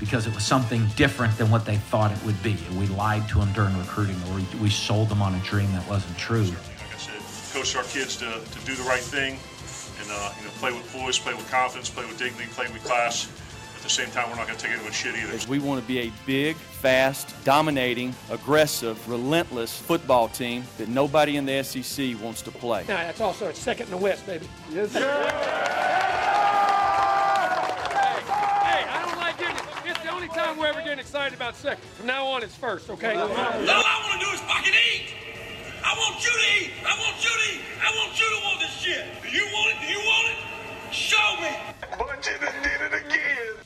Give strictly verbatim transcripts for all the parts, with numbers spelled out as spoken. because it was something different than what they thought it would be. We lied to them during recruiting, or we, we sold them on a dream that wasn't true. Certainly, like I said, coach our kids to, to do the right thing. And, uh, you know, play with poise, play with confidence, play with dignity, play with class. At the same time, we're not going to take anyone's shit either. We want to be a big, fast, dominating, aggressive, relentless football team that nobody in the S E C wants to play. Now, that's also a second in the West, baby. Yes, sir! Hey, hey, I don't like getting it. It's the only time we're ever getting excited about second. From now on, it's first, okay? All I want to do is fucking eat! I want you to eat! I want you to eat! I want you to want this shit! Do you want it? Do you want it? Show me! Butch did it again!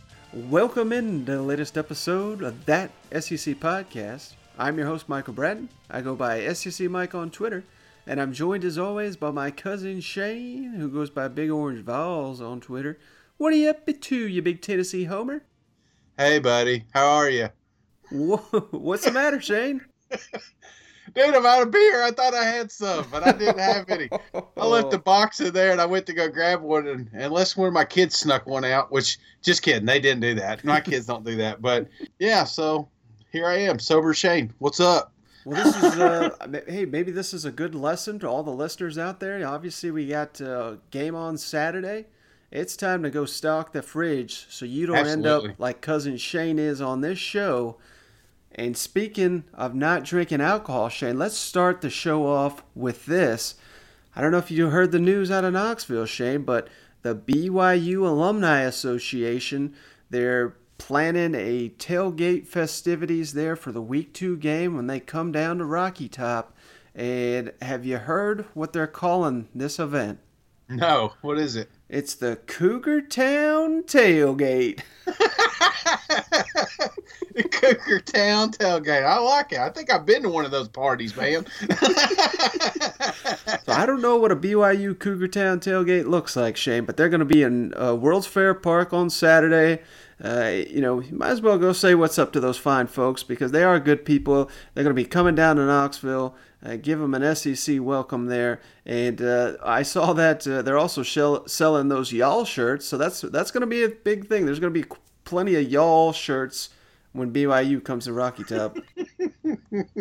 Welcome into the latest episode of That S E C Podcast. I'm your host, Michael Bratton. I go by S E C Mike on Twitter. And I'm joined, as always, by my cousin Shane, who goes by Big Orange Vols on Twitter. What are you up to, you big Tennessee homer? Hey, buddy. How are you? Whoa, what's the matter, Shane? Dude, I'm out of beer. I thought I had some, but I didn't have any. I left a box in there, and I went to go grab one, and unless one of my kids snuck one out, which, just kidding, they didn't do that. My kids don't do that. But, yeah, so here I am, sober Shane. What's up? Well, this is, uh, hey, maybe this is a good lesson to all the listeners out there. Obviously, we got a uh, game on Saturday. It's time to go stock the fridge so you don't Absolutely. End up like Cousin Shane is on this show. And speaking of not drinking alcohol, Shane, let's start the show off with this. I don't know if you heard the news out of Knoxville, Shane, but the B Y U Alumni Association, they're planning a tailgate festivities there for the week two game when they come down to Rocky Top. And have you heard what they're calling this event? No. What is it? It's the CougarTown Tailgate. The CougarTown Tailgate. I like it. I think I've been to one of those parties, man. So I don't know what a B Y U CougarTown Tailgate looks like, Shane, but they're going to be in uh, World's Fair Park on Saturday. Uh, you know, you might as well go say what's up to those fine folks because they are good people. They're going to be coming down to Knoxville. Uh, give them an S E C welcome there. And uh, I saw that uh, they're also shell- selling those y'all shirts. So that's that's going to be a big thing. There's going to be plenty of y'all shirts when B Y U comes to Rocky Top.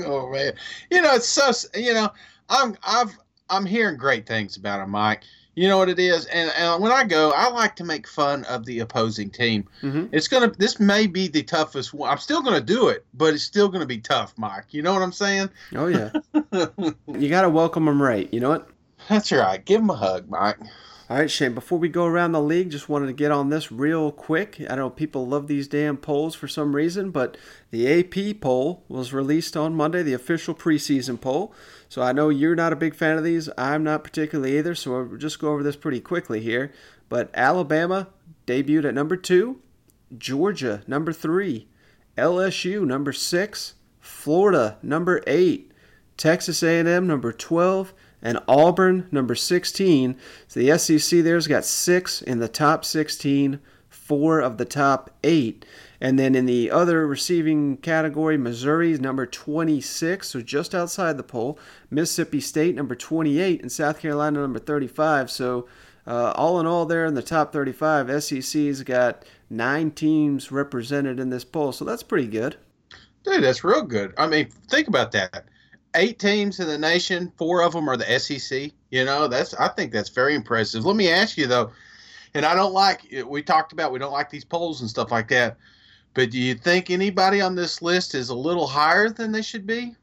Oh man, you know it's so you know I'm I've I'm hearing great things about him, Mike. You know what it is, and, and when I go, I like to make fun of the opposing team. Mm-hmm. It's gonna this may be the toughest one. I'm still gonna do it, but it's still gonna be tough, Mike. You know what I'm saying? Oh yeah. You gotta welcome them right. You know what? That's right. Give them a hug, Mike. All right, Shane, before we go around the league, just wanted to get on this real quick. I know people love these damn polls for some reason, but the A P poll was released on Monday, the official preseason poll. So I know you're not a big fan of these. I'm not particularly either, so we'll just go over this pretty quickly here. But Alabama debuted at number two, Georgia number three, L S U number six, Florida number eight, Texas A and M number twelve, and Auburn, number sixteen. So the S E C there's got six in the top sixteen, four of the top eight. And then in the other receiving category, Missouri's number twenty-six, so just outside the poll. Mississippi State, number twenty-eight, and South Carolina, number thirty-five. So uh, all in all there in the top thirty-five, S E C's got nine teams represented in this poll. So that's pretty good. Dude, that's real good. I mean, think about that. Eight teams in the nation, four of them are the S E C. You know, that's I think that's very impressive. Let me ask you, though, and I don't like – we talked about we don't like these polls and stuff like that, but do you think anybody on this list is a little higher than they should be?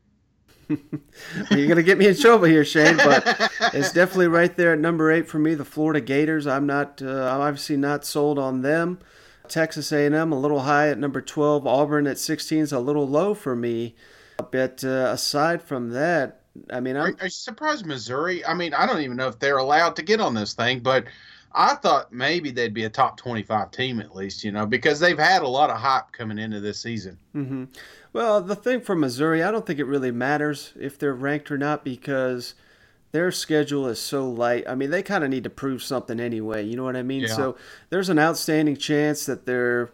You're going to get me in trouble here, Shane, but it's definitely right there at number eight for me, the Florida Gators. I'm not uh, – I'm obviously not sold on them. Texas A and M a little high at number twelve. Auburn at sixteen is a little low for me. But uh, aside from that, I mean, I'm are, are surprised Missouri. I mean, I don't even know if they're allowed to get on this thing, but I thought maybe they'd be a top twenty-five team at least, you know, because they've had a lot of hype coming into this season. Mm-hmm. Well, the thing for Missouri, I don't think it really matters if they're ranked or not because their schedule is so light. I mean, they kind of need to prove something anyway. You know what I mean? Yeah. So there's an outstanding chance that they're,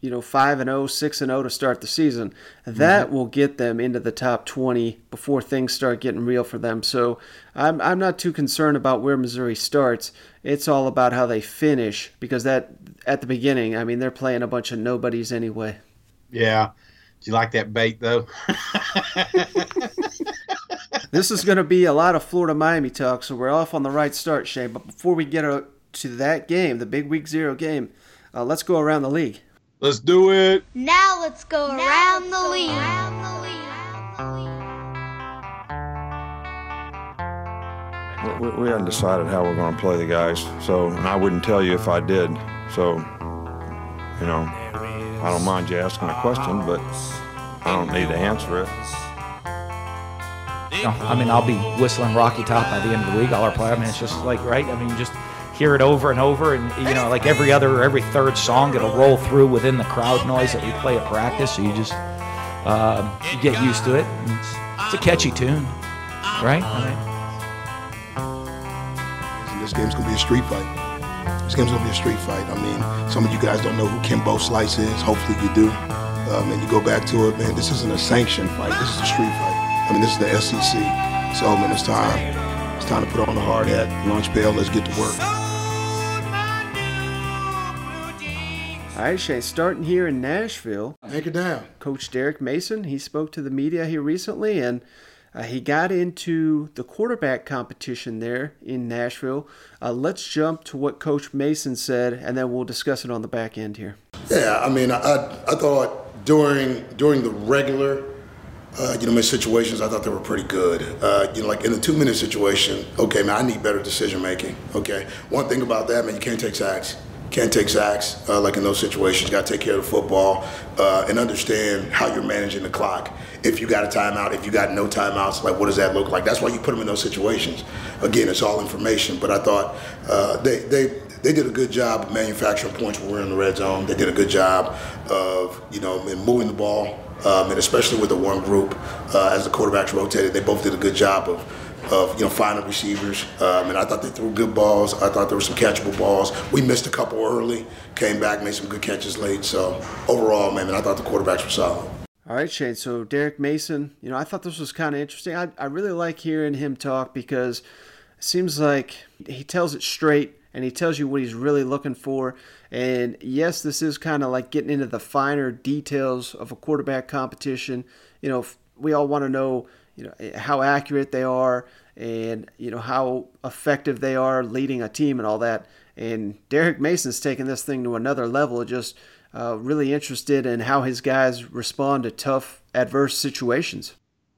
you know, five and oh, six and oh to start the season. That mm-hmm. will get them into the top twenty before things start getting real for them. So I'm I'm not too concerned about where Missouri starts. It's all about how they finish, because that at the beginning, I mean, they're playing a bunch of nobodies anyway. Yeah. Do you like that bait, though? This is going to be a lot of Florida-Miami talk, so we're off on the right start, Shane. But before we get to that game, the big week zero game, uh, let's go around the league. Let's do it. Now let's go now around, let's the go league. around the league. We, we, we hadn't decided how we're going to play the guys, so, and I wouldn't tell you if I did. So, you know, I don't mind you asking a question, but I don't need to answer it. No, I mean, I'll be whistling Rocky Top by the end of the week. All our play, I mean, it's just like, right? I mean, just hear it over and over, and you know, like every other or every third song, it'll roll through within the crowd noise that we play at practice. So you just uh, you get used to it. It's, it's a catchy tune, right? I mean, this game's gonna be a street fight. This game's gonna be a street fight. I mean, some of you guys don't know who Kimbo Slice is. Hopefully, you do. Um, and you go back to it, man. This isn't a sanctioned fight. This is a street fight. I mean, this is the S E C. So, man, it's time. It's time to put on the hard hat, lunch pail, let's get to work. All right, Shay, starting here in Nashville. Take it down. Coach Derek Mason, he spoke to the media here recently, and uh, he got into the quarterback competition there in Nashville. Uh, let's jump to what Coach Mason said, and then we'll discuss it on the back end here. Yeah, I mean, I, I, I thought during during the regular Uh, you know, my situations, I thought they were pretty good. Uh, you know, like in the two-minute situation, okay, man, I need better decision-making, okay? One thing about that, man, you can't take sacks. Can't take sacks, uh, like in those situations. You got to take care of the football uh, and understand how you're managing the clock. If you got a timeout, if you got no timeouts, like what does that look like? That's why you put them in those situations. Again, it's all information, but I thought uh, they, they They did a good job of manufacturing points when we were in the red zone. They did a good job of, you know, moving the ball, um, and especially with the one group uh, as the quarterbacks rotated. They both did a good job of, of you know, finding receivers. Um, and I thought they threw good balls. I thought there were some catchable balls. We missed a couple early, came back, made some good catches late. So overall, man, I thought the quarterbacks were solid. All right, Shane. So Derek Mason, you know, I thought this was kind of interesting. I, I really like hearing him talk because it seems like he tells it straight. And he tells you what he's really looking for. And yes, this is kind of like getting into the finer details of a quarterback competition. You know, we all want to know, you know, how accurate they are and, you know, how effective they are leading a team and all that. And Derek Mason's taking this thing to another level, just uh, really interested in how his guys respond to tough, adverse situations.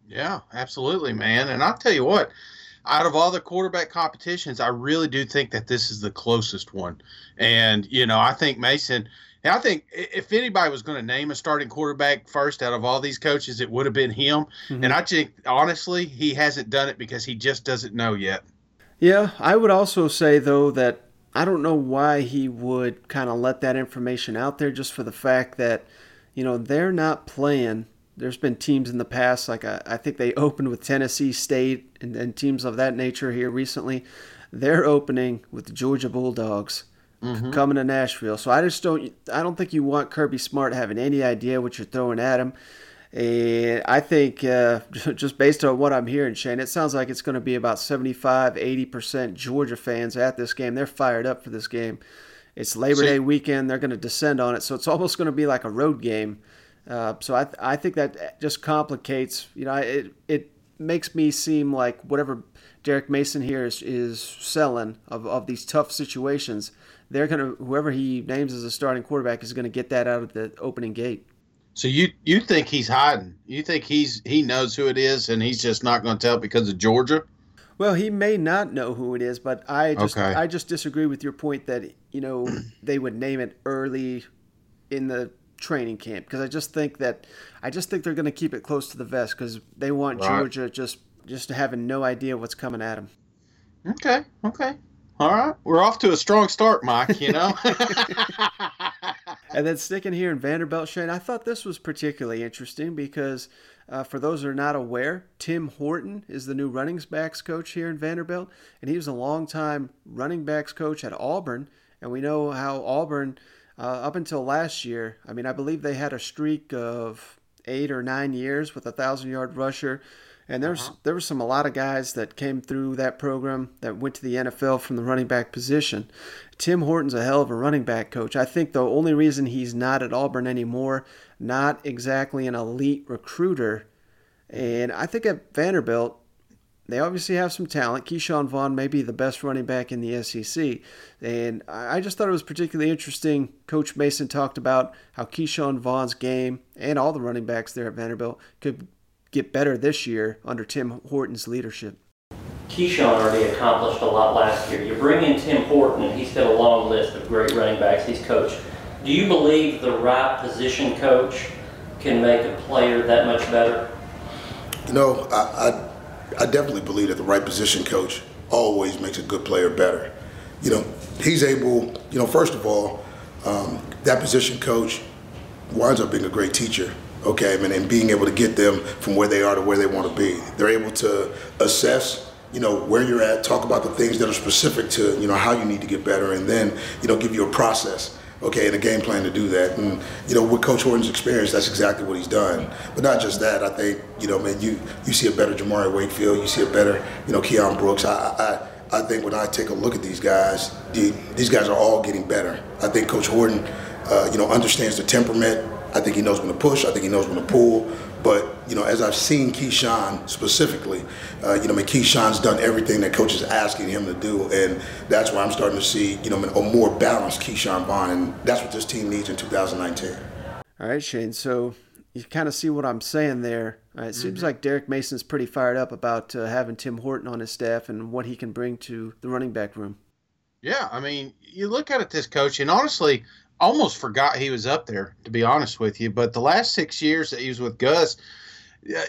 Yeah, absolutely, man. And I'll tell you what. Out of all the quarterback competitions, I really do think that this is the closest one. And, you know, I think Mason, I think if anybody was going to name a starting quarterback first out of all these coaches, it would have been him. Mm-hmm. And I think, honestly, he hasn't done it because he just doesn't know yet. Yeah, I would also say, though, that I don't know why he would kind of let that information out there, just for the fact that, you know, they're not playing. There's been teams in the past, like I, I think they opened with Tennessee State and, and teams of that nature here recently. They're opening with the Georgia Bulldogs mm-hmm. coming to Nashville. So I just don't I don't think you want Kirby Smart having any idea what you're throwing at him. And I think uh, just based on what I'm hearing, Shane, it sounds like it's going to be about seventy-five, eighty percent Georgia fans at this game. They're fired up for this game. It's Labor so, Day weekend. They're going to descend on it. So it's almost going to be like a road game. Uh, so I th- I think that just complicates, you know, it it makes me seem like whatever Derek Mason here is, is selling of, of these tough situations, they're going to, whoever he names as a starting quarterback is going to get that out of the opening gate. So you, you think he's hiding? You think he's he knows who it is and he's just not going to tell because of Georgia? Well, he may not know who it is, but I just okay. I just disagree with your point that, you know, they would name it early in the training camp, because I just think that I just think they're going to keep it close to the vest because they want right. Georgia just just having no idea what's coming at them. Okay, okay, all right. We're off to a strong start, Mike. You know, And then sticking here in Vanderbilt, Shane, I thought this was particularly interesting because uh, for those who are not aware, Tim Horton is the new running backs coach here in Vanderbilt, and he was a longtime running backs coach at Auburn. And we know how Auburn, uh, up until last year, I mean, I believe they had a streak of eight or nine years with a thousand-yard rusher. And there's uh-huh. there were some a lot of guys that came through that program that went to the N F L from the running back position. Tim Horton's a hell of a running back coach. I think the only reason he's not at Auburn anymore, not exactly an elite recruiter. And I think at Vanderbilt, they obviously have some talent. Keyshawn Vaughn may be the best running back in the S E C. And I just thought it was particularly interesting. Coach Mason talked about how Keyshawn Vaughn's game and all the running backs there at Vanderbilt could get better this year under Tim Horton's leadership. Keyshawn already accomplished a lot last year. You bring in Tim Horton, he's got a long list of great running backs he's coached. Do you believe the right position coach can make a player that much better? No, I, I, I definitely believe that the right position coach always makes a good player better. You know, he's able, you know, first of all, um, that position coach winds up being a great teacher. Okay, I mean, and being able to get them from where they are to where they want to be. They're able to assess, you know, where you're at, talk about the things that are specific to, you know, how you need to get better, and then, you know, give you a process, okay, and a game plan to do that. And, you know, with Coach Horton's experience, that's exactly what he's done. But not just that, I think, you know, man, you, you see a better Jamari Wakefield, you see a better, you know, Keon Brooks. I, I, I think when I take a look at these guys, the, these guys are all getting better. I think Coach Horton, uh, you know, understands the temperament. I think he knows when to push. I think he knows when to pull. But, you know, as I've seen Keyshawn specifically, uh, you know, I mean, Keyshawn's done everything that coach is asking him to do. And that's where I'm starting to see, you know, a more balanced Keyshawn Vaughn. And that's what this team needs in two thousand nineteen. All right, Shane. So you kind of see what I'm saying there. All right, it mm-hmm. seems like Derek Mason's pretty fired up about uh, having Tim Horton on his staff and what he can bring to the running back room. Yeah, I mean, you look at it, this coach, and honestly – almost forgot he was up there, to be honest with you. But the last six years that he was with Gus,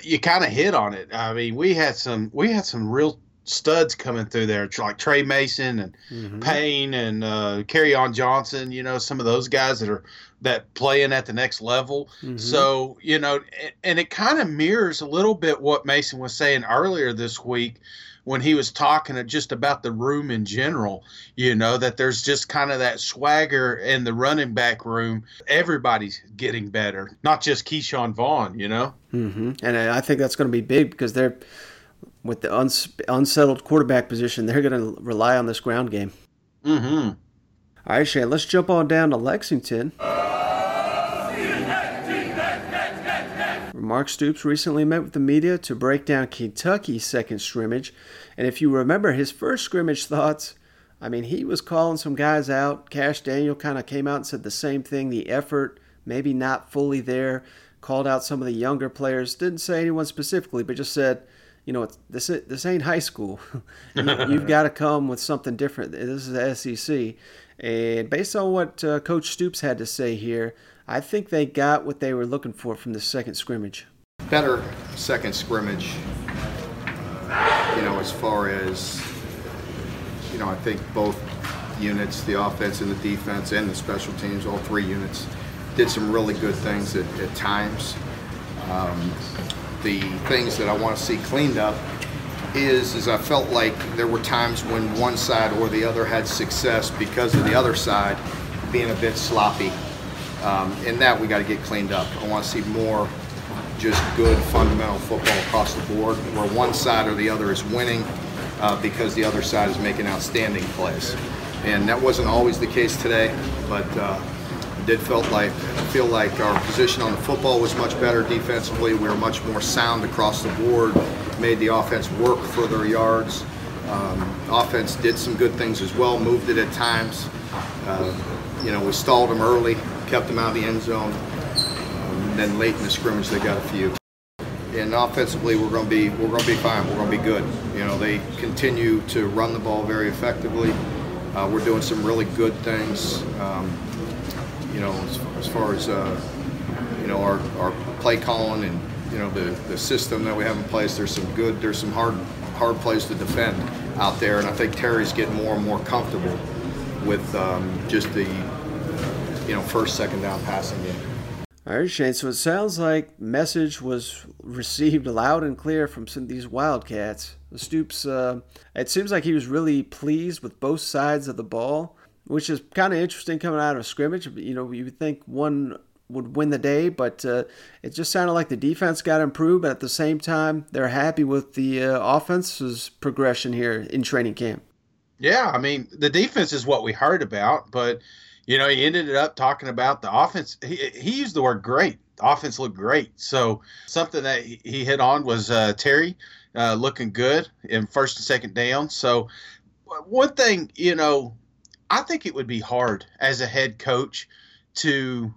you kind of hit on it. I mean, we had some we had some real studs coming through there, like Trey Mason and mm-hmm. Payne and uh, Kerryon Johnson. You know, some of those guys that are that playing at the next level. Mm-hmm. So you know, and it kind of mirrors a little bit what Mason was saying earlier this week, when he was talking just about the room in general, you know, that there's just kind of that swagger in the running back room. Everybody's getting better, not just Keyshawn Vaughn, you know? Mm-hmm. And I think that's going to be big because they're, with the uns- unsettled quarterback position, they're going to rely on this ground game. Mm-hmm. All right, Shane, let's jump on down to Lexington. Mark Stoops recently met with the media to break down Kentucky's second scrimmage. And if you remember his first scrimmage thoughts, I mean, he was calling some guys out. Cash Daniel kind of came out and said the same thing. The effort, maybe not fully there. Called out some of the younger players. Didn't say anyone specifically, but just said, you know, it's, this, this ain't high school. you, you've got to come with something different. This is the S E C. And based on what uh, Coach Stoops had to say here, I think they got what they were looking for from the second scrimmage. Better second scrimmage, uh, you know, as far as, you know, I think both units, the offense and the defense and the special teams, all three units, did some really good things at, at times. Um, the things that I want to see cleaned up is, is I felt like there were times when one side or the other had success because of the other side being a bit sloppy. Um, and that we got to get cleaned up. I want to see more just good fundamental football across the board where one side or the other is winning uh, because the other side is making outstanding plays. And that wasn't always the case today, but uh, it did felt like, feel like our position on the football was much better defensively. We were much more sound across the board, made the offense work for their yards. Um, offense did some good things as well, moved it at times. Uh, you know, we stalled them early, kept them out of the end zone, and then late in the scrimmage they got a few. And offensively, we're going to be we're going to be fine. We're going to be good. You know, they continue to run the ball very effectively. Uh, we're doing some really good things. Um, you know, as, as far as uh, you know, our, our play calling and you know the, the system that we have in place. There's some good. There's some hard hard plays to defend out there, and I think Terry's getting more and more comfortable with um, just the. you know, first, second down passing game. All right, Shane, so it sounds like message was received loud and clear from some of these Wildcats. Stoops, uh, it seems like he was really pleased with both sides of the ball, which is kind of interesting coming out of a scrimmage. You know, you would think one would win the day, but uh, it just sounded like the defense got improved, but at the same time, they're happy with the uh, offense's progression here in training camp. Yeah, I mean, the defense is what we heard about, but, you know, he ended up talking about the offense. He, he used the word great. The offense looked great. So something that he hit on was uh, Terry uh, looking good in first and second down. So one thing, you know, I think it would be hard as a head coach to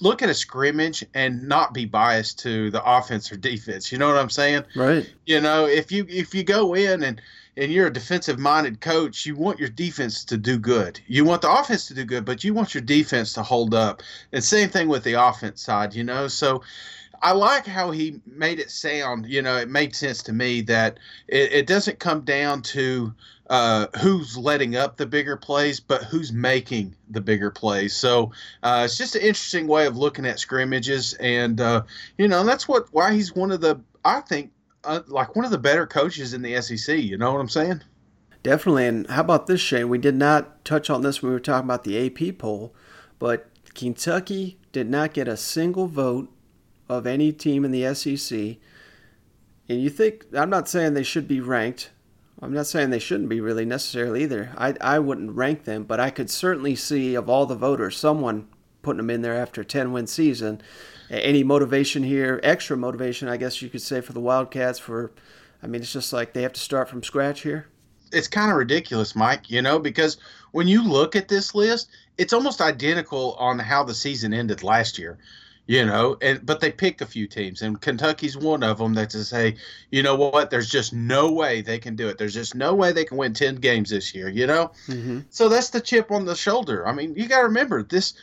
look at a scrimmage and not be biased to the offense or defense. You know what I'm saying? Right. You know, if you if you go in and – and you're a defensive-minded coach, you want your defense to do good. You want the offense to do good, but you want your defense to hold up. And same thing with the offense side, you know. So I like how he made it sound, you know, it made sense to me that it, it doesn't come down to uh, who's letting up the bigger plays, but who's making the bigger plays. So uh, it's just an interesting way of looking at scrimmages. And, uh, you know, that's what why he's one of the, I think, Uh, like one of the better coaches in the S E C, you know what I'm saying? Definitely. And how about this, Shane? We did not touch on this when we were talking about the A P poll, but Kentucky did not get a single vote of any team in the S E C. And you think, I'm not saying they should be ranked. I'm not saying they shouldn't be really necessarily either. I, I wouldn't rank them, but I could certainly see of all the voters, someone putting them in there after a ten-win season. Any motivation here, extra motivation, I guess you could say, for the Wildcats for, I mean, it's just like they have to start from scratch here. It's kind of ridiculous, Mike, you know, because when you look at this list, it's almost identical on how the season ended last year, you know, and but they picked a few teams, and Kentucky's one of them that to say, you know what, there's just no way they can do it. There's just no way they can win ten games this year, you know. Mm-hmm. So that's the chip on the shoulder. I mean, you got to remember this.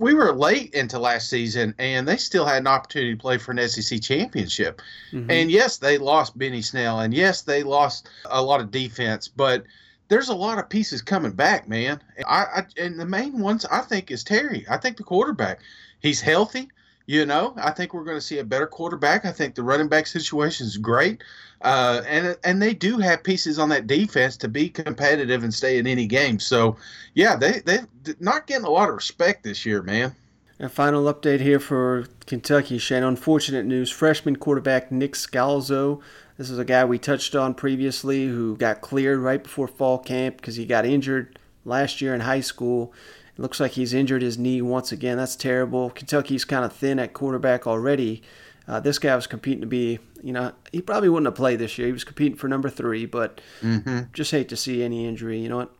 We were late into last season, and they still had an opportunity to play for an S E C championship. Mm-hmm. And, yes, they lost Benny Snell, and, yes, they lost a lot of defense, but there's a lot of pieces coming back, man. And, I, I, and the main ones, I think, is Terry. I think the quarterback, he's healthy. You know, I think we're going to see a better quarterback. I think the running back situation is great. Uh, and and they do have pieces on that defense to be competitive and stay in any game. So, yeah, they, they're not getting a lot of respect this year, man. A final update here for Kentucky, Shane. Unfortunate news. Freshman quarterback Nick Scalzo. This is a guy we touched on previously who got cleared right before fall camp because he got injured last year in high school. Looks like he's injured his knee once again. That's terrible. Kentucky's kind of thin at quarterback already. Uh, this guy was competing to be, you know, he probably wouldn't have played this year. He was competing for number three, but mm-hmm. just hate to see any injury. You know what?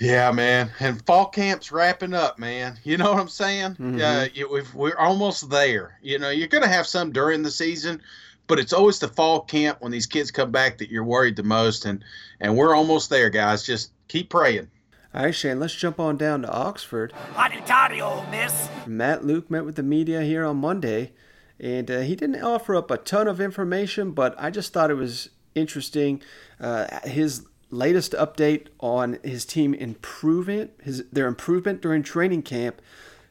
Yeah, man. And fall camp's wrapping up, man. You know what I'm saying? Mm-hmm. Uh, it, we've, we're almost there. You know, you're going to have some during the season, but it's always the fall camp when these kids come back that you're worried the most. And, and we're almost there, guys. Just keep praying. All right, Shane, let's jump on down to Oxford. Hot and tidy, Ole Miss. Matt Luke met with the media here on Monday, and uh, he didn't offer up a ton of information, but I just thought it was interesting. Uh, his latest update on his team improvement, his their improvement during training camp,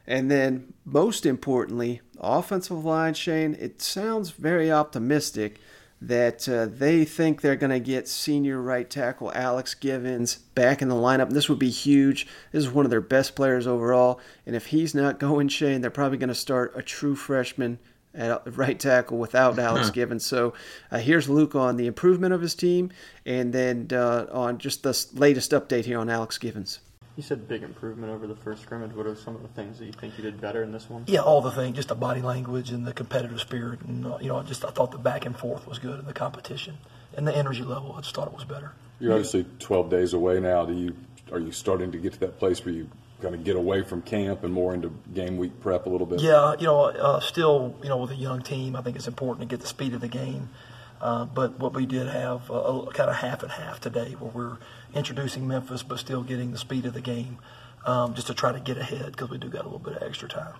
and then most importantly, offensive line, Shane, it sounds very optimistic that uh, they think they're going to get senior right tackle Alex Givens back in the lineup. This would be huge. This is one of their best players overall. And if he's not going, Shane, they're probably going to start a true freshman at right tackle without Alex huh. Givens. So uh, here's Luke on the improvement of his team and then uh, on just the latest update here on Alex Givens. You said big improvement over the first scrimmage. What are some of the things that you think you did better in this one? Yeah, all the things, just the body language and the competitive spirit. And, you know, just I thought the back and forth was good and the competition and the energy level. I just thought it was better. You're obviously twelve days away now. Do you Are you starting to get to that place where you kind of get away from camp and more into game week prep a little bit? Yeah, you know, uh, still, you know, with a young team, I think it's important to get the speed of the game. Uh, but what we did have uh, kind of half and half today where we're introducing Memphis but still getting the speed of the game um, just to try to get ahead because we do got a little bit of extra time.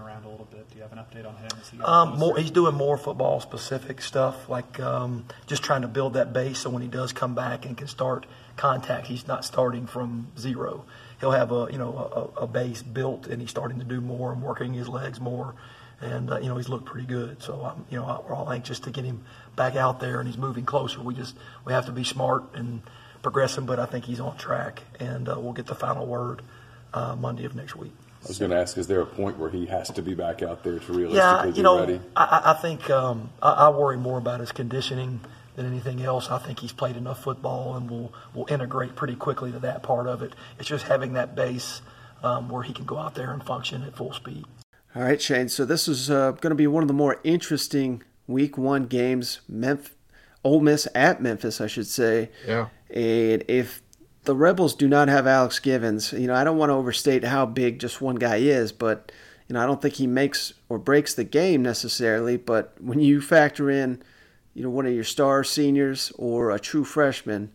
Around a little bit, do you have an update on him? Is he um, more, he's doing more football-specific stuff, like um, just trying to build that base so when he does come back and can start contact, he's not starting from zero. he'll have a you know a, a base built, and he's starting to do more and working his legs more, and uh, you know he's looked pretty good. So I'm you know we're all anxious to get him back out there, and he's moving closer. We just we have to be smart and progress him, but I think he's on track, and uh, we'll get the final word uh, Monday of next week. I was going to ask, is there a point where he has to be back out there to realistically yeah, you be know, ready? I, I think um, I, I worry more about his conditioning than anything else. I think he's played enough football and will will integrate pretty quickly to that part of it. It's just having that base um, where he can go out there and function at full speed. All right, Shane. So this is uh, going to be one of the more interesting Week One games. Memphis, Ole Miss at Memphis, I should say. Yeah. And if the Rebels do not have Alex Givens, you know, I don't want to overstate how big just one guy is, but, you know, I don't think he makes or breaks the game necessarily. But when you factor in, you know, one of your star seniors or a true freshman,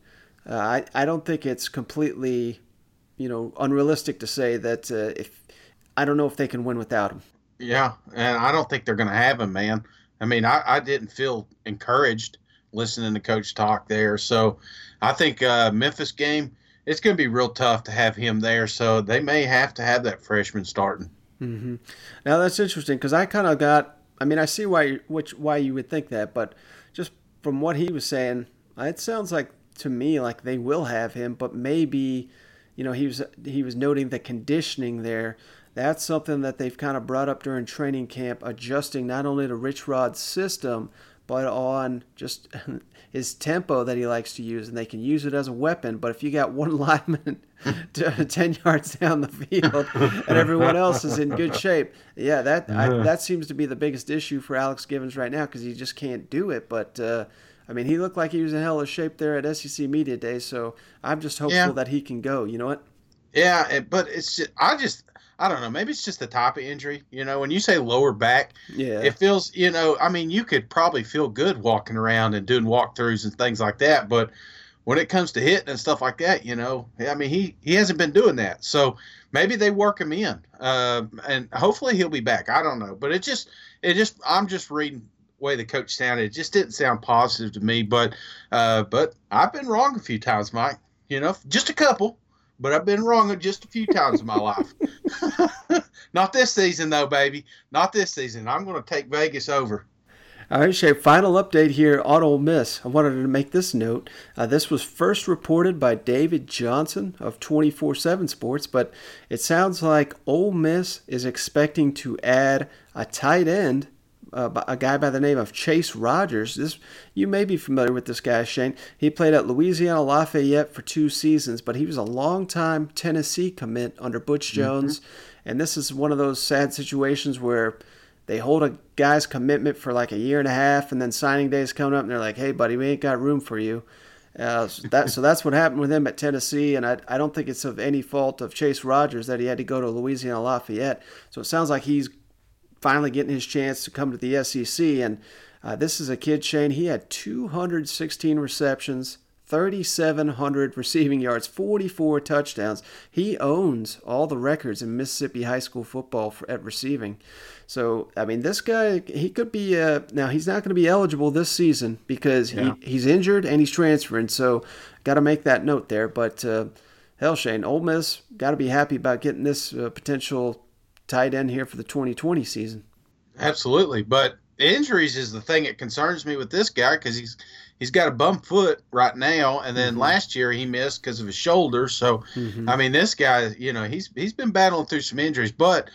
uh, I, I don't think it's completely, you know, unrealistic to say that uh, if I don't know if they can win without him. Yeah, and I don't think they're going to have him, man. I mean, I, I didn't feel encouraged listening to Coach talk there. So I think uh, Memphis game, it's going to be real tough to have him there. So they may have to have that freshman starting. Mm-hmm. Now, that's interesting because I kind of got – I mean, I see why, which, why you would think that, but just from what he was saying, it sounds like to me like they will have him, but maybe, you know, he was he was noting the conditioning there. That's something that they've kind of brought up during training camp, adjusting not only to Rich Rod's system – but on just his tempo that he likes to use, and they can use it as a weapon. But if you got one lineman ten yards down the field and everyone else is in good shape, yeah, that I, that seems to be the biggest issue for Alex Givens right now because he just can't do it. But, uh, I mean, he looked like he was in hell of shape there at S E C Media Day, so I'm just hopeful yeah. that he can go. You know what? Yeah, but it's just, I just – I don't know. Maybe it's just the type of injury. You know, when you say lower back, yeah. it feels, you know, I mean, you could probably feel good walking around and doing walkthroughs and things like that. But when it comes to hitting and stuff like that, you know, I mean, he, he hasn't been doing that. So maybe they work him in uh, and hopefully he'll be back. I don't know. But it just, it just, I'm just reading the way the coach sounded. It just didn't sound positive to me. But, uh, but I've been wrong a few times, Mike, you know, just a couple. But I've been wrong just a few times in my life. Not this season, though, baby. Not this season. I'm going to take Vegas over. All right, Shay, final update here on Ole Miss. I wanted to make this note. Uh, this was first reported by David Johnson of twenty-four seven Sports, but it sounds like Ole Miss is expecting to add a tight end, Uh, a guy by the name of Chase Rogers. This you may be familiar with this guy, Shane. He played at Louisiana Lafayette for two seasons, but he was a long-time Tennessee commit under Butch Jones. Mm-hmm. And this is one of those sad situations where they hold a guy's commitment for like a year and a half, and then signing day is coming up, and they're like, "Hey, buddy, we ain't got room for you." Uh, so, that, so that's what happened with him at Tennessee, and I, I don't think it's of any fault of Chase Rogers that he had to go to Louisiana Lafayette. So it sounds like he's finally getting his chance to come to the S E C. And uh, this is a kid, Shane, he had two hundred sixteen receptions, three thousand seven hundred receiving yards, forty-four touchdowns. He owns all the records in Mississippi high school football for, at receiving. So, I mean, this guy, he could be, uh, now he's not going to be eligible this season because yeah. he, he's injured and he's transferring. So, got to make that note there. But, uh, hell, Shane, Ole Miss, got to be happy about getting this uh, potential tight end here for the twenty twenty season. Absolutely, but injuries is the thing that concerns me with this guy because he's he's got a bum foot right now, and then mm-hmm. last year he missed because of his shoulder. So, mm-hmm. I mean, this guy, you know, he's he's been battling through some injuries, but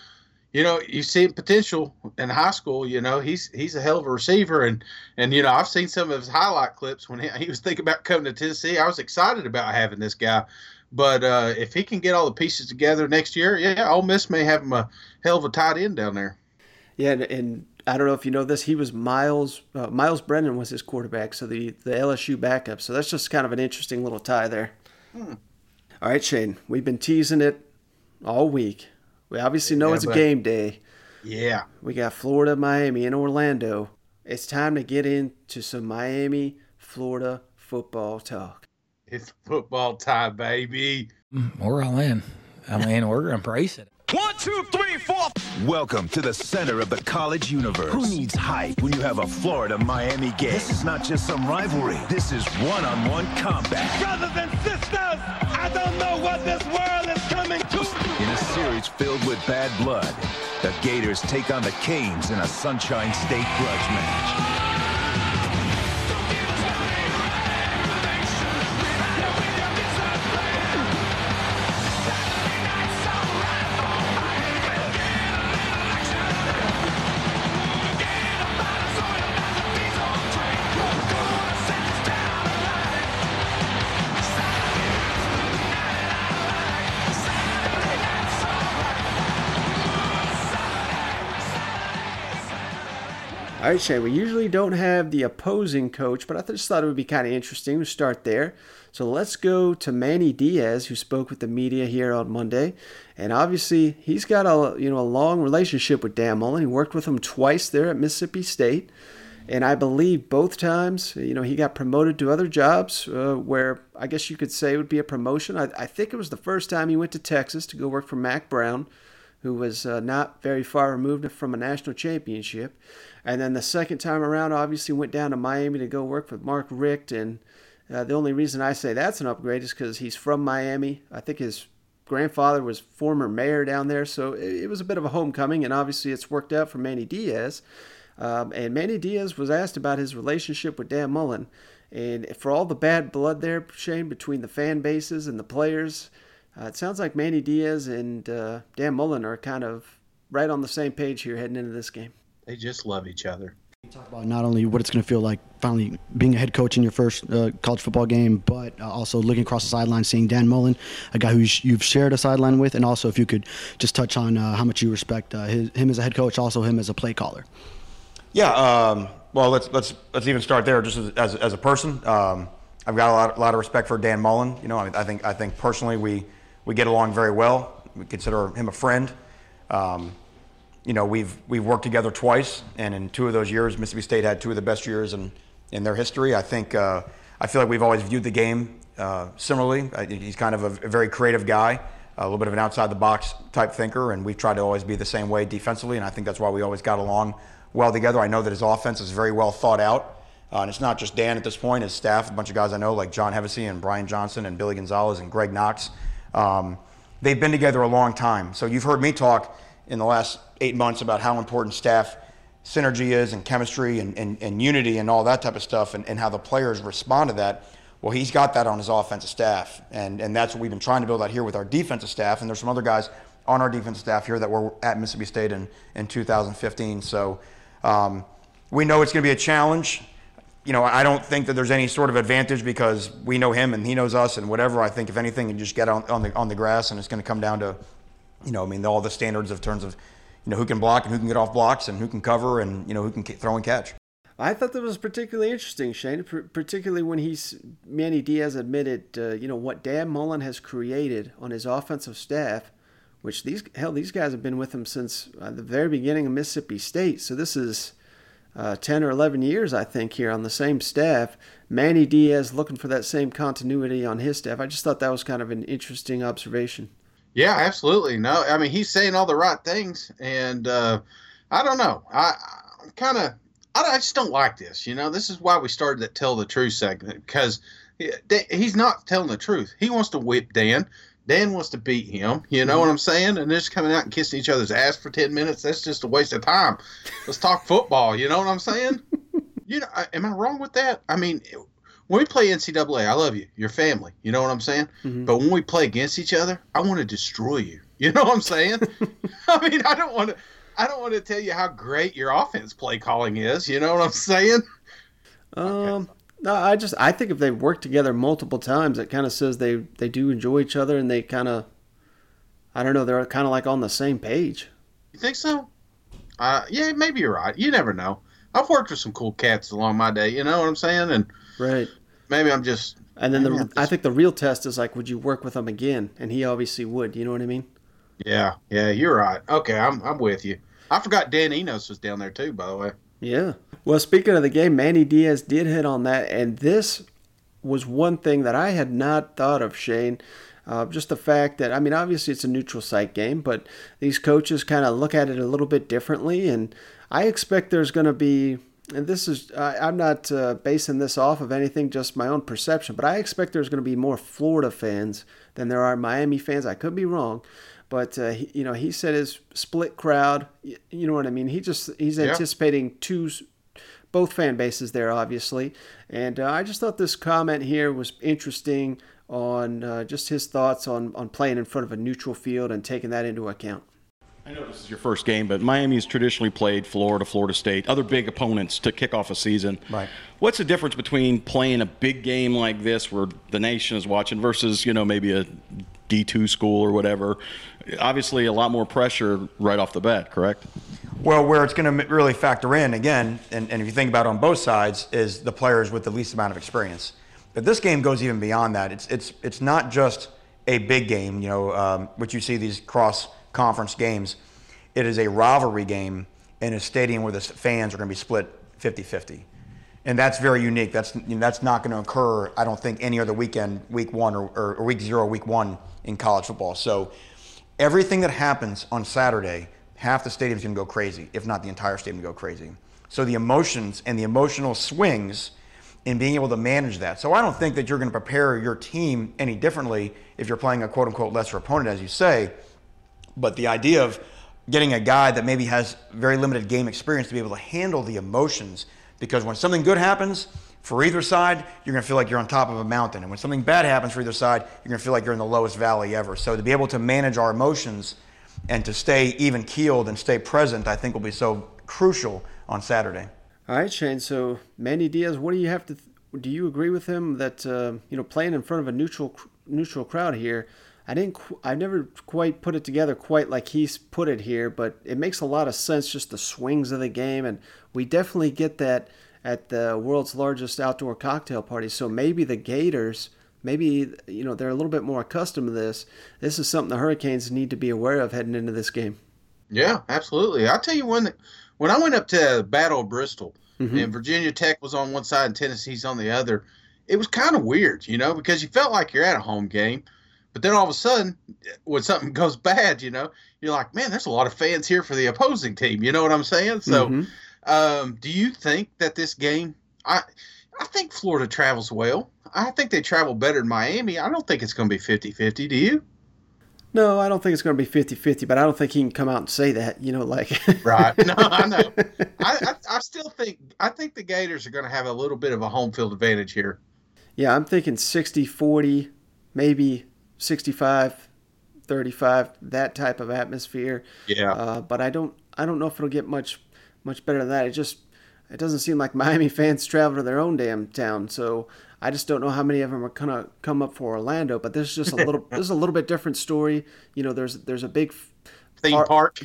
you know, you see potential in high school. You know, he's he's a hell of a receiver, and and you know, I've seen some of his highlight clips when he, he was thinking about coming to Tennessee. I was excited about having this guy. But uh, if he can get all the pieces together next year, yeah, Ole Miss may have him a hell of a tight end down there. Yeah, and, and I don't know if you know this, he was Miles uh, Miles Brennan was his quarterback, so the, the L S U backup. So that's just kind of an interesting little tie there. Hmm. All right, Shane, we've been teasing it all week. We obviously know yeah, it's but, a game day. Yeah. We got Florida, Miami, and Orlando. It's time to get into some Miami, Florida football talk. It's football time, baby. We're all in. I'm in. We're going to embrace it. One, two, three, four. Welcome to the center of the college universe. Who needs hype when you have a Florida-Miami game? This is not just some rivalry. This is one-on-one combat. Brothers and sisters, I don't know what this world is coming to. In a series filled with bad blood, the Gators take on the Canes in a Sunshine State grudge match. All right, Shay, we usually don't have the opposing coach, but I just thought it would be kind of interesting to start there. So let's go to Manny Diaz, who spoke with the media here on Monday. And obviously, he's got a you know a long relationship with Dan Mullen. He worked with him twice there at Mississippi State. And I believe both times, you know, he got promoted to other jobs uh, where I guess you could say it would be a promotion. I, I think it was the first time he went to Texas to go work for Mack Brown, who was uh, not very far removed from a national championship. And then the second time around, obviously went down to Miami to go work with Mark Richt. And uh, the only reason I say that's an upgrade is because he's from Miami. I think his grandfather was former mayor down there. So it, it was a bit of a homecoming. And obviously it's worked out for Manny Diaz. Um, and Manny Diaz was asked about his relationship with Dan Mullen. And for all the bad blood there, Shane, between the fan bases and the players, Uh, it sounds like Manny Diaz and uh, Dan Mullen are kind of right on the same page here heading into this game. They just love each other. You talk about not only what it's going to feel like finally being a head coach in your first uh, college football game, but uh, also looking across the sideline, seeing Dan Mullen, a guy who you've shared a sideline with, and also if you could just touch on uh, how much you respect uh, his, him as a head coach, also him as a play caller. Yeah, um, well, let's let's let's even start there just as as, as a person. Um, I've got a lot, a lot of respect for Dan Mullen. You know, I, mean, I think I think personally we. We get along very well. We consider him a friend. Um, you know, we've we've worked together twice, and in two of those years, Mississippi State had two of the best years in, in their history. I think uh, I feel like we've always viewed the game uh, similarly. I, he's kind of a, a very creative guy, a little bit of an outside-the-box type thinker, and we've tried to always be the same way defensively, and I think that's why we always got along well together. I know that his offense is very well thought out, uh, and it's not just Dan at this point. His staff, a bunch of guys I know like John Hevesy and Brian Johnson and Billy Gonzalez and Greg Knox. Um, they've been together a long time. So you've heard me talk in the last eight months about how important staff synergy is and chemistry and, and, and unity and all that type of stuff and, and how the players respond to that. Well, he's got that on his offensive staff, and, and that's what we've been trying to build out here with our defensive staff. And there's some other guys on our defensive staff here that were at Mississippi State in, in two thousand fifteen. So um, we know it's going to be a challenge. You know, I don't think that there's any sort of advantage because we know him and he knows us and whatever. I think if anything, you just get on, on the on the grass, and it's going to come down to, you know, I mean, all the standards in terms of, you know, who can block and who can get off blocks and who can cover and, you know, who can throw and catch. I thought that was particularly interesting, Shane, particularly when he's Manny Diaz admitted, uh, you know, what Dan Mullen has created on his offensive staff, which these hell these guys have been with him since uh, the very beginning of Mississippi State. So this is. Uh, ten or eleven years, I think, here on the same staff. Manny Diaz looking for that same continuity on his staff. I just thought that was kind of an interesting observation. Yeah, absolutely. No, I mean, he's saying all the right things, and uh, I don't know. I, I kind of, I, I just don't like this. You know, this is why we started that Tell the Truth segment, because he, he's not telling the truth. He wants to whip Dan. Dan wants to beat him, you know what I'm saying? And they're just coming out and kissing each other's ass for ten minutes. That's just a waste of time. Let's talk football, you know what I'm saying? You know, am I wrong with that? I mean, when we play N C double A, I love you. You're family, you know what I'm saying? Mm-hmm. But when we play against each other, I want to destroy you. You know what I'm saying? I mean, I don't want to I don't want to tell you how great your offense play calling is, you know what I'm saying? Um okay. No, I just I think if they've worked together multiple times, it kind of says they, they do enjoy each other, and they kind of, I don't know, they're kind of like on the same page. You think so? Uh, yeah, maybe you're right. You never know. I've worked with some cool cats along my day. You know what I'm saying? And right. Maybe I'm just. And then the just, I think the real test is like, would you work with him again? And he obviously would. You know what I mean? Yeah, yeah, you're right. Okay, I'm I'm with you. I forgot Dan Enos was down there too, by the way. Yeah. Well, speaking of the game, Manny Diaz did hit on that, and this was one thing that I had not thought of, Shane. Uh, just the fact that, I mean, obviously it's a neutral site game, but these coaches kind of look at it a little bit differently, and I expect there's going to be and this is, I, I'm not uh, basing this off of anything, just my own perception, but I expect there's going to be more Florida fans than there are Miami fans. I could be wrong, but, uh, he, you know, he said his split crowd, you, you know what I mean? He just, he's anticipating yeah. two, both fan bases there, obviously. And uh, I just thought this comment here was interesting on uh, just his thoughts on, on playing in front of a neutral field and taking that into account. I know this is your first game, but Miami has traditionally played Florida, Florida State, other big opponents to kick off a season. Right. What's the difference between playing a big game like this where the nation is watching versus, you know, maybe a D two school or whatever? Obviously a lot more pressure right off the bat, correct? Well, where it's going to really factor in, again, and, and if you think about it on both sides, is the players with the least amount of experience. But this game goes even beyond that. It's, it's, it's not just a big game, you know, um, which you see these cross – conference games. It is a rivalry game in a stadium where the fans are going to be split fifty-fifty, and that's very unique. That's, you know, that's not going to occur, I don't think, any other weekend, week one or, or week zero, week one in college football. So everything that happens on Saturday, half the stadium's going to go crazy, if not the entire stadium go crazy. So the emotions and the emotional swings and being able to manage that. So I don't think that you're going to prepare your team any differently if you're playing a quote-unquote lesser opponent, as you say. But the idea of getting a guy that maybe has very limited game experience to be able to handle the emotions, because when something good happens for either side, you're going to feel like you're on top of a mountain. And when something bad happens for either side, you're going to feel like you're in the lowest valley ever. So to be able to manage our emotions and to stay even-keeled and stay present, I think will be so crucial on Saturday. All right, Shane. So Manny Diaz, what do you have to th- do you agree with him that uh, you know, playing in front of a neutral neutral crowd here, I didn't. I never quite put it together quite like he's put it here, but it makes a lot of sense, just the swings of the game, and we definitely get that at the world's largest outdoor cocktail party. So maybe the Gators, maybe you know, they're a little bit more accustomed to this. This is something the Hurricanes need to be aware of heading into this game. Yeah, absolutely. I'll tell you when when I went up to Battle of Bristol, mm-hmm. and Virginia Tech was on one side and Tennessee's on the other. It was kind of weird, you know, because you felt like you're at a home game. But then all of a sudden, when something goes bad, you know, you're like, man, there's a lot of fans here for the opposing team. You know what I'm saying? So mm-hmm. um, do you think that this game – I I think Florida travels well. I think they travel better than Miami. I don't think it's going to be fifty-fifty. Do you? No, I don't think it's going to be fifty-fifty, but I don't think he can come out and say that, you know, like – Right. No, I know. I, I, I still think – I think the Gators are going to have a little bit of a home field advantage here. Yeah, I'm thinking sixty forty, maybe – sixty-five thirty-five, that type of atmosphere. Yeah. Uh, but I don't I don't know if it'll get much much better than that. It just it doesn't seem like Miami fans travel to their own damn town. So I just don't know how many of them are gonna come up for Orlando. But this is just a little this is a little bit different story. You know, there's there's a big theme park.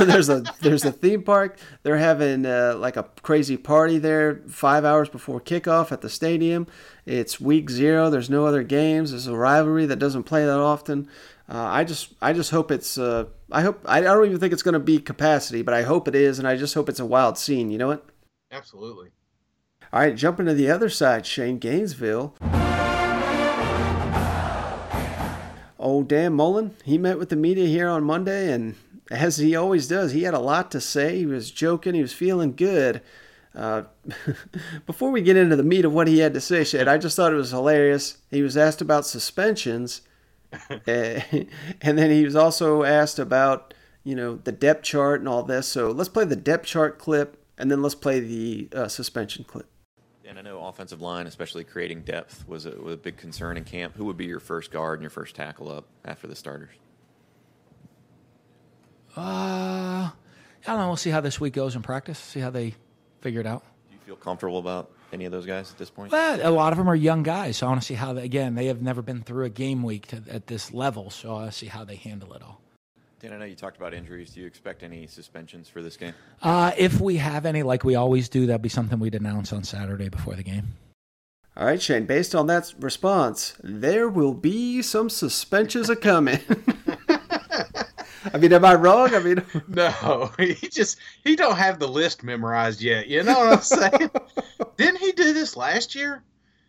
there's a there's a theme park. They're having uh, like a crazy party there five hours before kickoff at the stadium. It's week zero. There's no other games. There's a rivalry that doesn't play that often. Uh, I just I just hope it's uh, I hope I don't even think it's going to be capacity, but I hope it is, and I just hope it's a wild scene. You know what? Absolutely. All right, jumping to the other side, Shane, Gainesville. Oh, Dan Mullen, he met with the media here on Monday, and as he always does, he had a lot to say. He was joking. He was feeling good. Uh, before we get into the meat of what he had to say, Shane, I just thought it was hilarious. He was asked about suspensions, and then he was also asked about, you know, the depth chart and all this. So let's play the depth chart clip, and then let's play the uh, suspension clip. And I know offensive line, especially creating depth, was a, was a big concern in camp. Who would be your first guard and your first tackle up after the starters? Uh, I don't know. We'll see how this week goes in practice, see how they figure it out. Do you feel comfortable about any of those guys at this point? Well, a lot of them are young guys, so I want to see how they, again, they have never been through a game week to, at this level, so I want to see how they handle it all. Dan, I know you talked about injuries. Do you expect any suspensions for this game? Uh, if we have any, like we always do, that'd be something we'd announce on Saturday before the game. All right, Shane, based on that response, there will be some suspensions a-coming. I mean, am I wrong? I mean, no, he just, he don't have the list memorized yet. You know what I'm saying? Didn't he do this last year?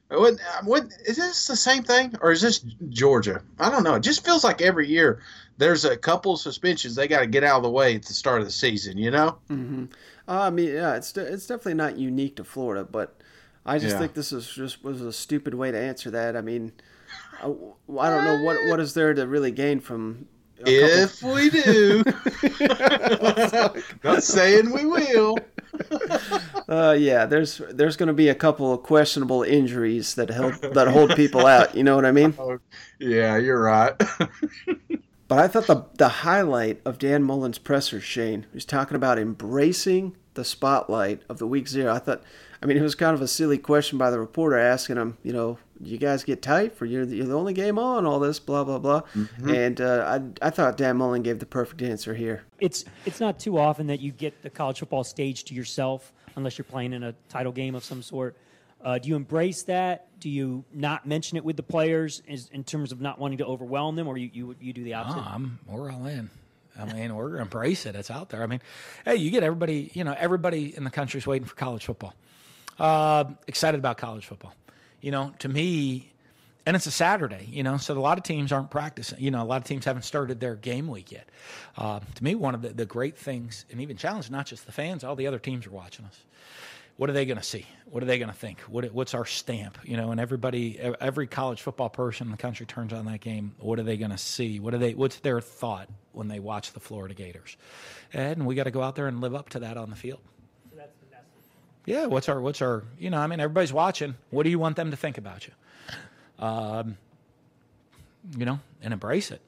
What, what, is this the same thing, or is this Georgia? I don't know. It just feels like every year there's a couple of suspensions they got to get out of the way at the start of the season, you know? Mm-hmm. Uh, I mean, yeah, it's it's definitely not unique to Florida, but I just yeah. think this is just was a stupid way to answer that. I mean, I, I don't know what what is there to really gain from. If couple... we do, not saying we will. uh, yeah, there's there's going to be a couple of questionable injuries that help that hold people out. You know what I mean? Oh, yeah, you're right. But I thought the the highlight of Dan Mullen's presser, Shane, who's talking about embracing the spotlight of the week zero. I thought, I mean, it was kind of a silly question by the reporter asking him, you know, you guys get tight for you're the, you're the only game on, all this, blah, blah, blah. Mm-hmm. And uh, I I thought Dan Mullen gave the perfect answer here. It's it's not too often that you get the college football stage to yourself unless you're playing in a title game of some sort. Uh, do you embrace that? Do you not mention it with the players is, in terms of not wanting to overwhelm them, or you, you, you do the opposite? No, I'm, we're all in. I mean, we're going to embrace it. It's out there. I mean, hey, you get everybody, you know, everybody in the country is waiting for college football. Uh, excited about college football. You know, to me, and it's a Saturday, you know, so a lot of teams aren't practicing. You know, a lot of teams haven't started their game week yet. Uh, to me, one of the, the great things, and even challenge, not just the fans, all the other teams are watching us. What are they going to see? What are they going to think? What, what's our stamp? You know, and everybody, every college football person in the country turns on that game. What are they going to see? What are they? What's their thought when they watch the Florida Gators? And we got to go out there and live up to that on the field. Yeah, what's our, what's our, you know, I mean, everybody's watching. What do you want them to think about you? Um, you know, and embrace it.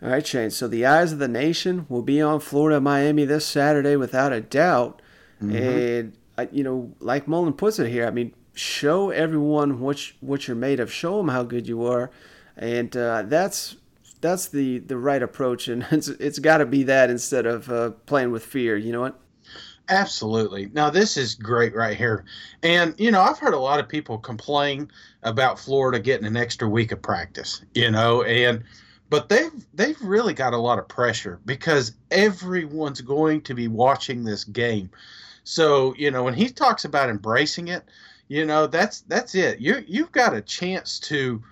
All right, Shane. So the eyes of the nation will be on Florida, Miami this Saturday without a doubt. Mm-hmm. And, I, you know, like Mullen puts it here, I mean, show everyone what, you, what you're made of. Show them how good you are. And uh, that's that's the, the right approach. And it's, it's got to be that instead of uh, playing with fear. You know what? Absolutely. Now, this is great right here. And, you know, I've heard a lot of people complain about Florida getting an extra week of practice, you know, and but they've they've really got a lot of pressure because everyone's going to be watching this game. So, you know, when he talks about embracing it, you know, that's that's it. You, you've got a chance to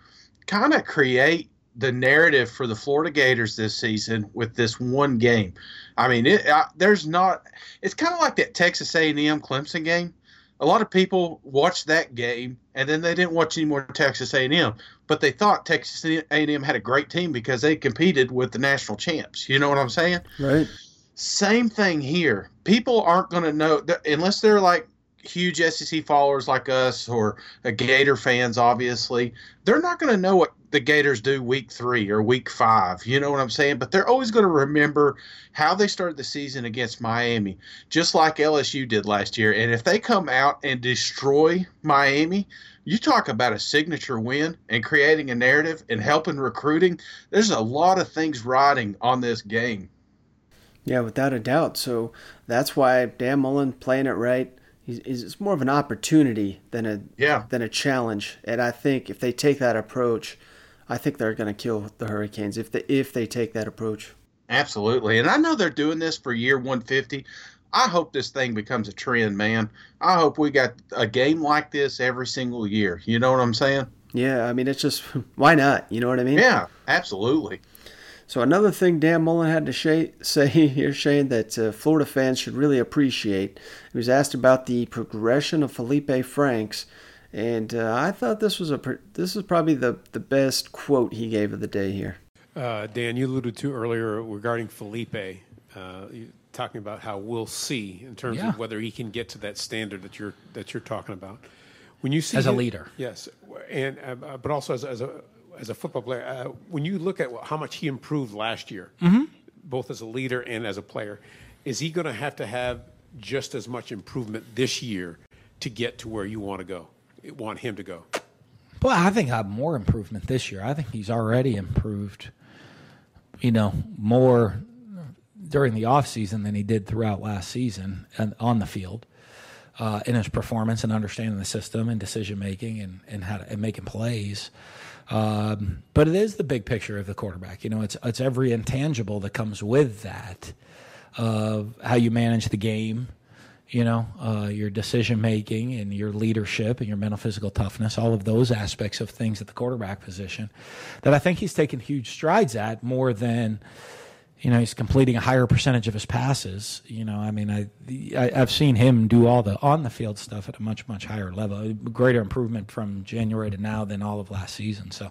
kind of create the narrative for the Florida Gators this season with this one game. I mean, it, I, there's not – it's kind of like that Texas A and M Clemson game. A lot of people watched that game, and then they didn't watch any more Texas A and M. But they thought Texas A and M had a great team because they competed with the national champs. You know what I'm saying? Right. Same thing here. People aren't going to know – unless they're like – huge S E C followers like us or uh, Gator fans, obviously, they're not going to know what the Gators do week three or week five. You know what I'm saying? But they're always going to remember how they started the season against Miami, just like L S U did last year. And if they come out and destroy Miami, you talk about a signature win and creating a narrative and helping recruiting. There's a lot of things riding on this game. Yeah, without a doubt. So that's why Dan Mullen playing it right. It's more of an opportunity than a yeah. than a challenge, and I think if they take that approach, I think they're going to kill the Hurricanes if they, if they take that approach. Absolutely, and I know they're doing this for year one fifty. I hope this thing becomes a trend, man. I hope we got a game like this every single year. You know what I'm saying? Yeah, I mean, it's just, why not? You know what I mean? Yeah, absolutely. So another thing Dan Mullen had to sh- say here, Shane, that uh, Florida fans should really appreciate. He was asked about the progression of Felipe Franks, and uh, I thought this was a pr- this is probably the, the best quote he gave of the day here. Uh, Dan, you alluded to earlier regarding Felipe, uh, talking about how we'll see in terms yeah. of whether he can get to that standard that you're that you're talking about. When you see as a him, leader, yes, and uh, but also as, as a as a football player, uh, when you look at how much he improved last year, mm-hmm. both as a leader and as a player, is he going to have to have just as much improvement this year to get to where you want to go, want him to go? Well, I think I have more improvement this year. I think he's already improved, you know, more during the offseason than he did throughout last season and on the field uh, in his performance and understanding the system and decision-making and, and, how to, and making plays. Um, but it is the big picture of the quarterback. You know, it's it's every intangible that comes with that, uh, how you manage the game, you know, uh, your decision-making and your leadership and your mental physical toughness, all of those aspects of things at the quarterback position that I think he's taken huge strides at more than, you know, he's completing a higher percentage of his passes. You know, I mean, I, I, I've seen him do all the on-the-field stuff at a much, much higher level, greater improvement from January to now than all of last season. So,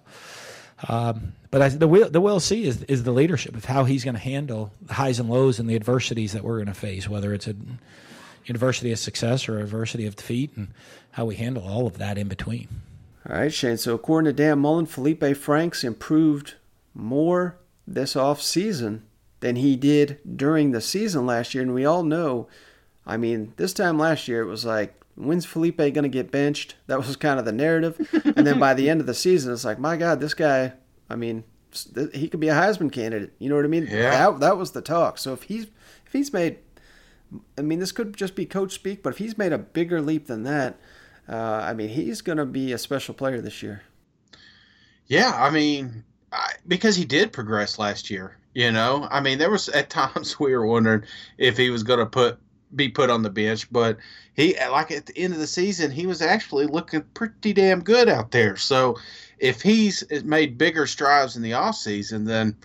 um, but I, the we'll, the we'll see is, is the leadership of how he's going to handle the highs and lows and the adversities that we're going to face, whether it's a adversity of success or adversity of defeat, and how we handle all of that in between. All right, Shane. So according to Dan Mullen, Felipe Franks improved more this offseason than he did during the season last year. And we all know, I mean, this time last year it was like, when's Felipe going to get benched? That was kind of the narrative. And then by the end of the season, it's like, my God, this guy, I mean, he could be a Heisman candidate. You know what I mean? Yeah. That, that was the talk. So if he's if he's made... I mean, this could just be coach speak, but if he's made a bigger leap than that, uh, I mean, he's going to be a special player this year. Yeah, I mean, I, because he did progress last year, you know. I mean, there was at times we were wondering if he was going to put be put on the bench, but he, like at the end of the season, he was actually looking pretty damn good out there. So if he's made bigger strides in the offseason, then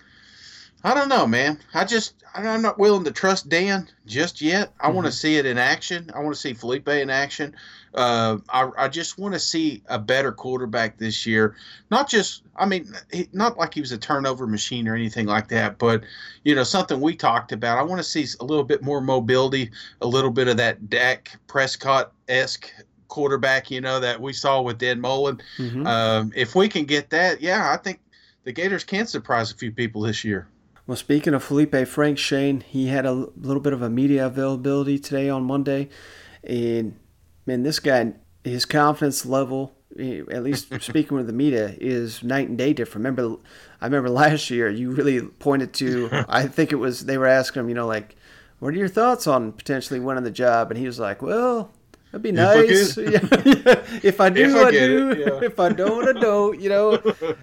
I don't know, man. I just I'm not willing to trust Dan just yet. I mm-hmm. want to see it in action. I want to see Felipe in action. Uh, I, I just want to see a better quarterback this year. Not just, I mean, he, not like he was a turnover machine or anything like that, but, you know, something we talked about. I want to see a little bit more mobility, a little bit of that Dak Prescott-esque quarterback, you know, that we saw with Dan Mullen. Mm-hmm. Um, if we can get that, yeah, I think the Gators can surprise a few people this year. Well, speaking of Felipe Franks, Shane, he had a little bit of a media availability today on Monday. And, man, this guy, his confidence level, at least speaking with the media, is night and day different. Remember, I remember last year you really pointed to, I think it was, they were asking him, you know, like, what are your thoughts on potentially winning the job? And he was like, well, that'd be nice. If I do, if I, I do. It, yeah. If I don't, I don't, you know.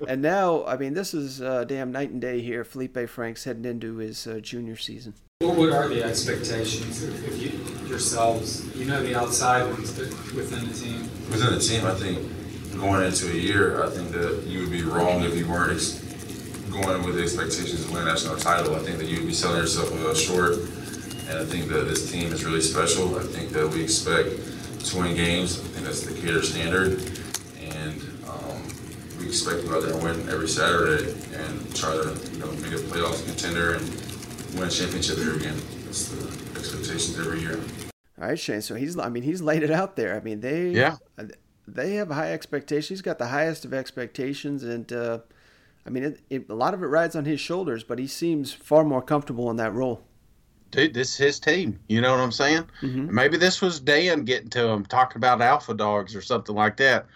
And now, I mean, this is uh, damn night and day here. Felipe Franks heading into his uh, junior season. Well, what are the expectations if, if you yourselves, you know, the outside ones, but within the team? Within the team, I think going into a year, I think that you would be wrong if you weren't ex- going with the expectations to win a national title. I think that you would be selling yourself uh, short. And I think that this team is really special. I think that we expect to win games. I think that's the Gator standard. And um, we expect to go out there and win every Saturday and try to, you know, make a playoffs contender and win a championship every game. That's the expectations every year. All right, Shane. So he's, I mean, he's laid it out there. I mean, they yeah. they have high expectations. He's got the highest of expectations. And, uh, I mean, it, it, a lot of it rides on his shoulders, but he seems far more comfortable in that role. Dude, this is his team. You know what I'm saying? Mm-hmm. Maybe this was Dan getting to him, talking about alpha dogs or something like that.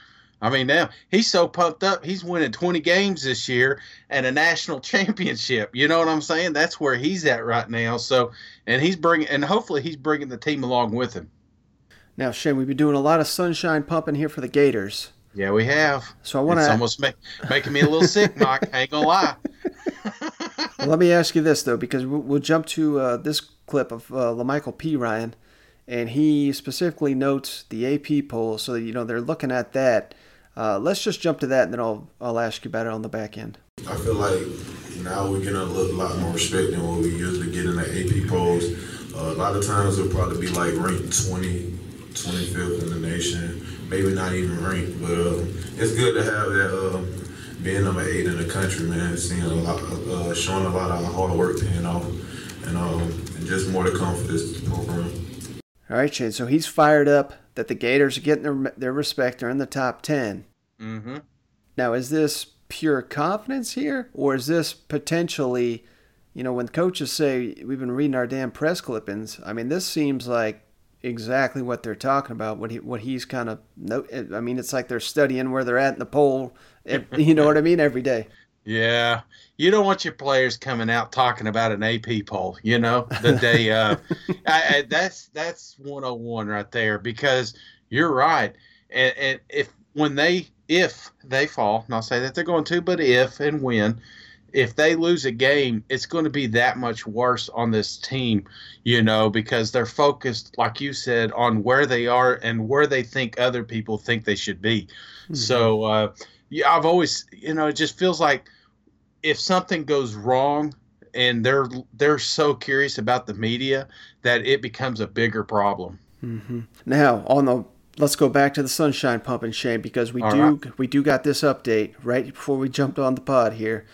I mean, now he's so pumped up. He's winning twenty games this year and a national championship. You know what I'm saying? That's where he's at right now. So, and he's bringing, and hopefully he's bringing the team along with him. Now, Shane, we've been doing a lot of sunshine pumping here for the Gators. Yeah, we have. So I want to. It's almost make, making me a little sick, Mike. I ain't gonna lie. Well, let me ask you this, though, because we'll jump to uh, this clip of uh, LaMichael P. Ryan, and he specifically notes the A P poll, so, you know, they're looking at that. Uh, let's just jump to that, and then I'll I'll ask you about it on the back end. I feel like now we're getting a lot more respect than what we usually get in the A P polls. Uh, a lot of times it'll probably be like ranked twenty, twenty-fifth in the nation, maybe not even ranked, but uh, it's good to have that. Um, Being number eight in the country, man, seeing a lot, uh, showing a lot of hard work to end off, and um, and just more to come for this program. All right, Shane. So he's fired up that the Gators are getting their their respect. They're in the top ten. Mm-hmm. Now, is this pure confidence here, or is this potentially, you know, when coaches say we've been reading our damn press clippings? I mean, this seems like exactly what they're talking about. What he what he's kind of no. I mean, it's like they're studying where they're at in the poll. You know what I mean? Every day. Yeah. You don't want your players coming out talking about an A P poll, you know, the day of. I, I, that's that's one oh one right there, because you're right. And, and if when they if they fall, and I'll say that they're going to, but if and when if they lose a game, it's going to be that much worse on this team, you know, because they're focused, like you said, on where they are and where they think other people think they should be. Mm-hmm. So uh, yeah, I've always, you know, it just feels like if something goes wrong and they're they're so curious about the media that it becomes a bigger problem. Mm-hmm. Now, on the let's go back to the Sunshine Pump and Shane, because we All do right. we do got this update right before we jumped on the pod here.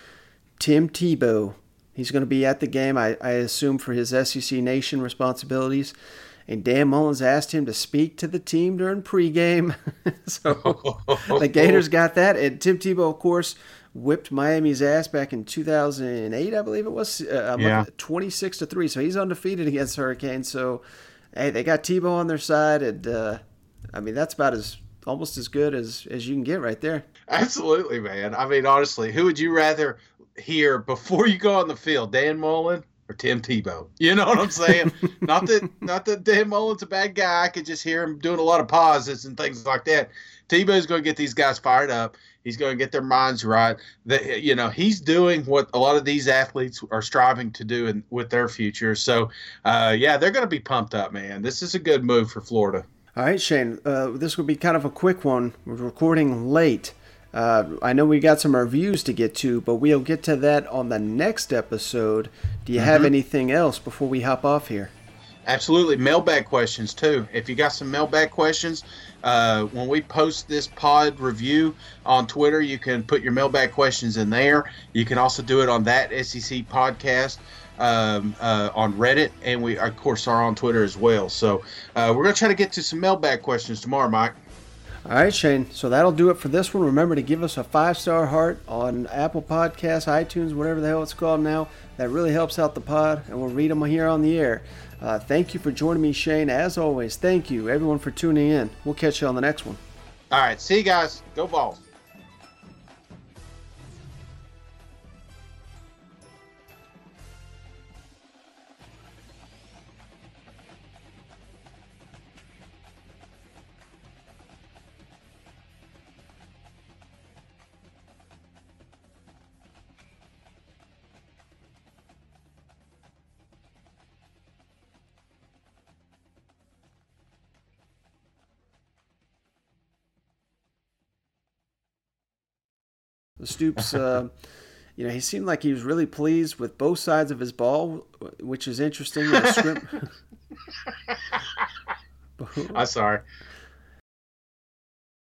Tim Tebow, he's going to be at the game, I, I assume, for his S E C Nation responsibilities. And Dan Mullen's asked him to speak to the team during pregame. So the Gators got that. And Tim Tebow, of course, whipped Miami's ass back in two thousand eight, I believe it was, uh, yeah. twenty-six to three. So he's undefeated against Hurricanes. So, hey, they got Tebow on their side. And, uh, I mean, that's about as almost as good as, as you can get right there. Absolutely, man. I mean, honestly, who would you rather hear before you go on the field, Dan Mullen or Tim Tebow? You know what I'm saying? not that not that Dan Mullen's a bad guy. I could just hear him doing a lot of pauses and things like that. Tebow's going to get these guys fired up. He's going to get their minds right. That, you know, he's doing what a lot of these athletes are striving to do in, with their future. So, uh, yeah, they're going to be pumped up, man. This is a good move for Florida. All right, Shane, uh, this will be kind of a quick one. We're recording late. Uh, I know we got some reviews to get to, but we'll get to that on the next episode. Do you mm-hmm. have anything else before we hop off here? Absolutely. Mailbag questions, too. If you got some mailbag questions, uh, when we post this pod review on Twitter, you can put your mailbag questions in there. You can also do it on That S E C Podcast um, uh, on Reddit, and we, of course, are on Twitter as well. So uh, we're going to try to get to some mailbag questions tomorrow, Mike. All right, Shane, so that'll do it for this one. Remember to give us a five-star heart on Apple Podcasts, iTunes, whatever the hell it's called now. That really helps out the pod, and we'll read them here on the air. Uh, thank you for joining me, Shane. As always, thank you, everyone, for tuning in. We'll catch you on the next one. All right, see you guys. Go Vols. Stoops, uh, you know, he seemed like he was really pleased with both sides of his ball, which is interesting. I'm sorry.